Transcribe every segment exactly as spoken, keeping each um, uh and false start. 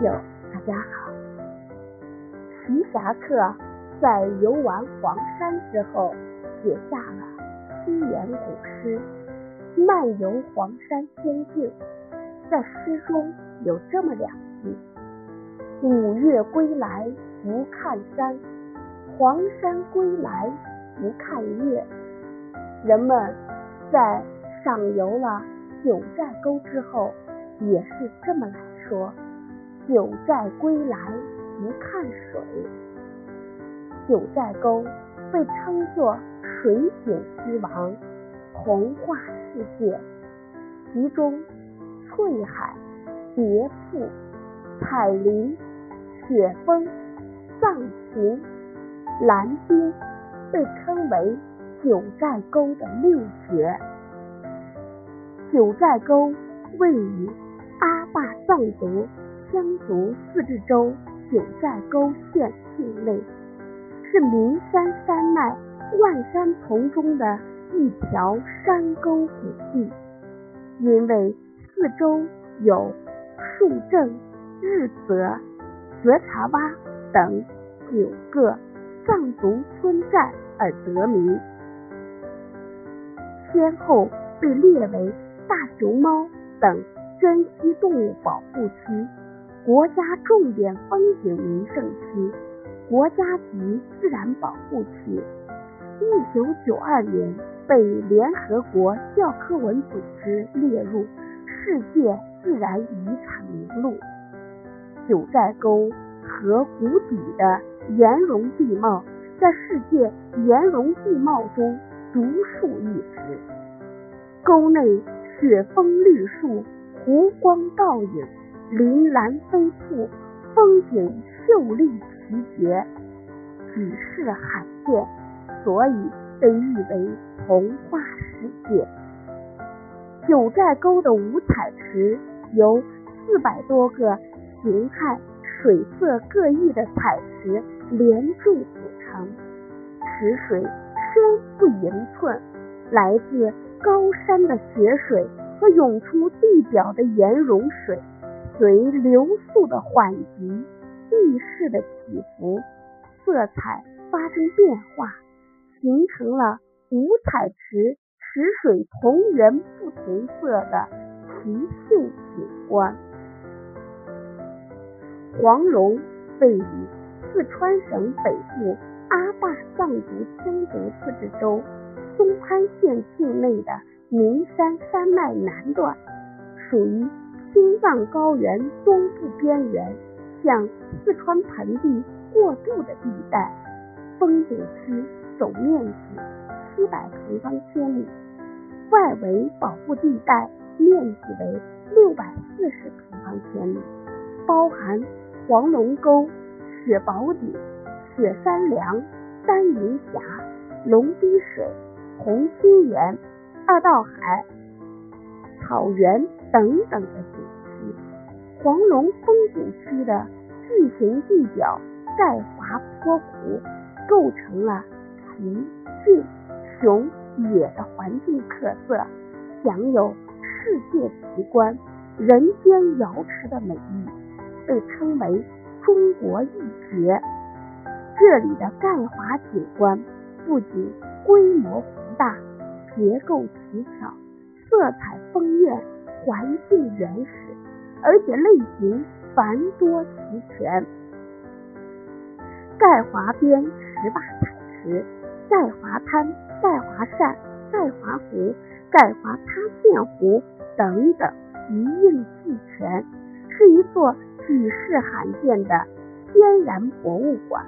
朋友，大家好。皮夹克在游玩黄山之后，写下了七言古诗《漫游黄山仙境》。在诗中有这么两句：五岳归来不看山，黄山归来不看月。人们在赏游了九寨沟之后，也是这么来说：九寨归来不看水。九寨沟被称作水景之王，童话世界，其中翠海、别瀑、彩林、雪峰、藏芹、蓝冰被称为九寨沟的六绝。九寨沟位于阿坝藏族羌族自治州九寨沟县境内，是名山山脉万山丛中的一条山沟古地。因为四周有树镇、日泽、觉察洼等九个藏族村寨而得名，先后被列为大熊猫等珍稀动物保护区、国家重点风景名胜区、国家级自然保护区。一九九二年被联合国教科文组织列入世界自然遗产名录。九寨沟和谷底的岩溶地貌在世界岩溶地貌中独树一帜，沟内雪峰绿树，湖光倒影，林岚飞瀑，风景秀丽奇绝，举世罕见，所以被誉为童话世界。九寨沟的五彩池由四百多个形态水色各异的彩池连缀组成，池水深不盈寸，来自高山的雪水和涌出地表的岩溶水，随流速的缓急、地势的起伏，色彩发生变化，形成了五彩池池水同源不同色的奇秀景观。黄蓉位于四川省北部阿坝藏族羌族自治州松潘县境内的名山山脉南段，属于青藏高原东部边缘向四川盆地过渡的地带，风景区总面积七百平方千米，外围保护地带面积为六百四十平方千米，包含黄龙沟、雪宝顶、雪山梁、丹云峡、龙滴水、红青岩、二道海、草原等等的景区。黄龙风景区的巨型地表钙华坡湖构成了奇、峻、雄、野的环境特色，享有世界奇观、人间瑶池的美誉，被称为中国一绝。这里的钙华景观不仅规模宏大、结构奇巧、色彩丰艳、环境原始，而且类型繁多齐全。钙华边十八彩池、钙华滩、钙华扇、钙华湖、钙华塌陷湖等等一应俱全，是一座举世罕见的天然博物馆。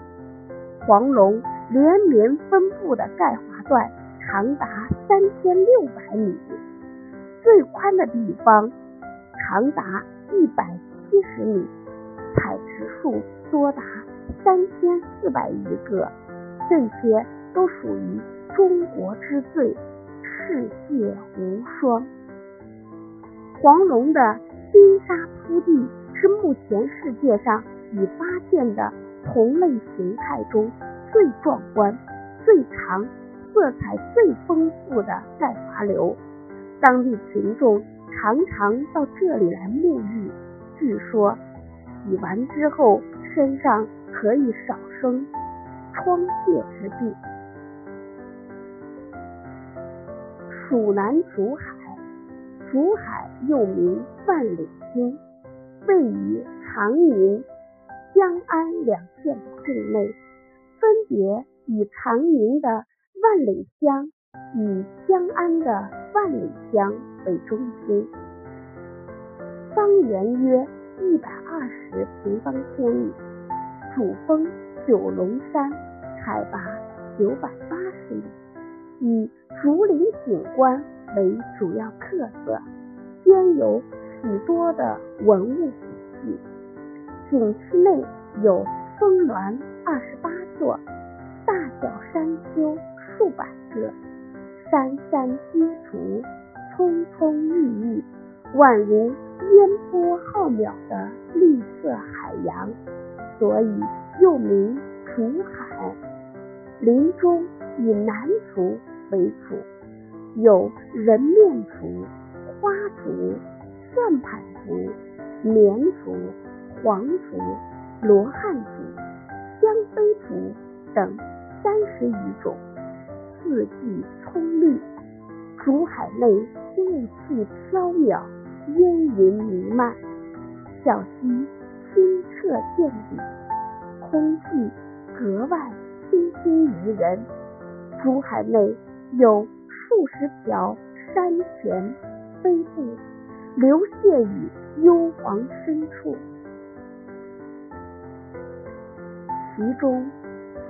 黄龙连绵分布的钙华段长达三千六百米，最宽的地方长达一百七十米，彩池数多达三千四百余个，这些都属于中国之最，世界无双。黄龙的金沙铺地是目前世界上已发现的同类形态中最壮观、最长、色彩最丰富的钙华流，当地群众常常到这里来沐浴。据说，洗完之后身上可以少生疮疥之病。蜀南竹海，竹海又名万里津，位于长宁、江安两县的境内，分别与长宁的万里乡与江安的万里乡为中心，方圆约一百二十平方千米，主峰九龙山，海拔九百八十米，以竹林景观为主要特色，兼有许多的文物古迹。景区内有峰峦二十八座，大小山丘数百个，山山积竹，葱葱郁郁，宛如烟波浩渺的绿色海洋，所以又名竹海。林中以南竹为主，有人面竹、花竹、算盘竹、棉竹、黄竹、罗汉竹、香妃竹等三十余种，四季葱绿。竹海内雾气飘渺，烟云弥漫，小溪清澈见底，空气格外清新宜人。竹海内有数十条山泉飞瀑，流泻于幽篁深处，其中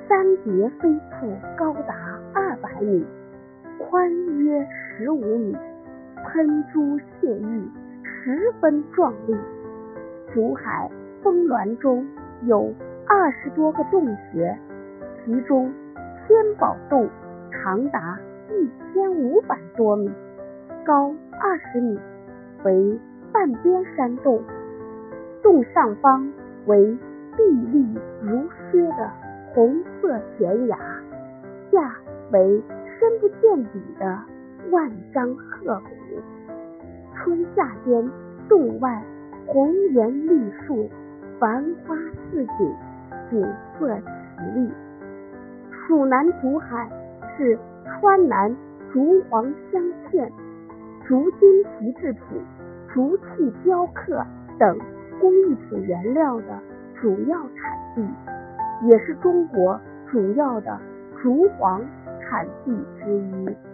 三叠飞瀑高达二百米，宽约十五米，喷珠泻玉，十分壮丽。竹海峰峦中有二十多个洞穴，其中天宝洞长达一千五百多米，高二十米，为半边山洞，洞上方为碧绿如靴的红色悬崖，下为深不见底的万丈壑谷。春夏间，洞外红颜绿树，繁花似锦，景色奇丽。蜀南竹海是川南竹黄乡县竹筋皮制品、竹器雕刻等工艺品原料的主要产地，也是中国主要的竹黄产地之一。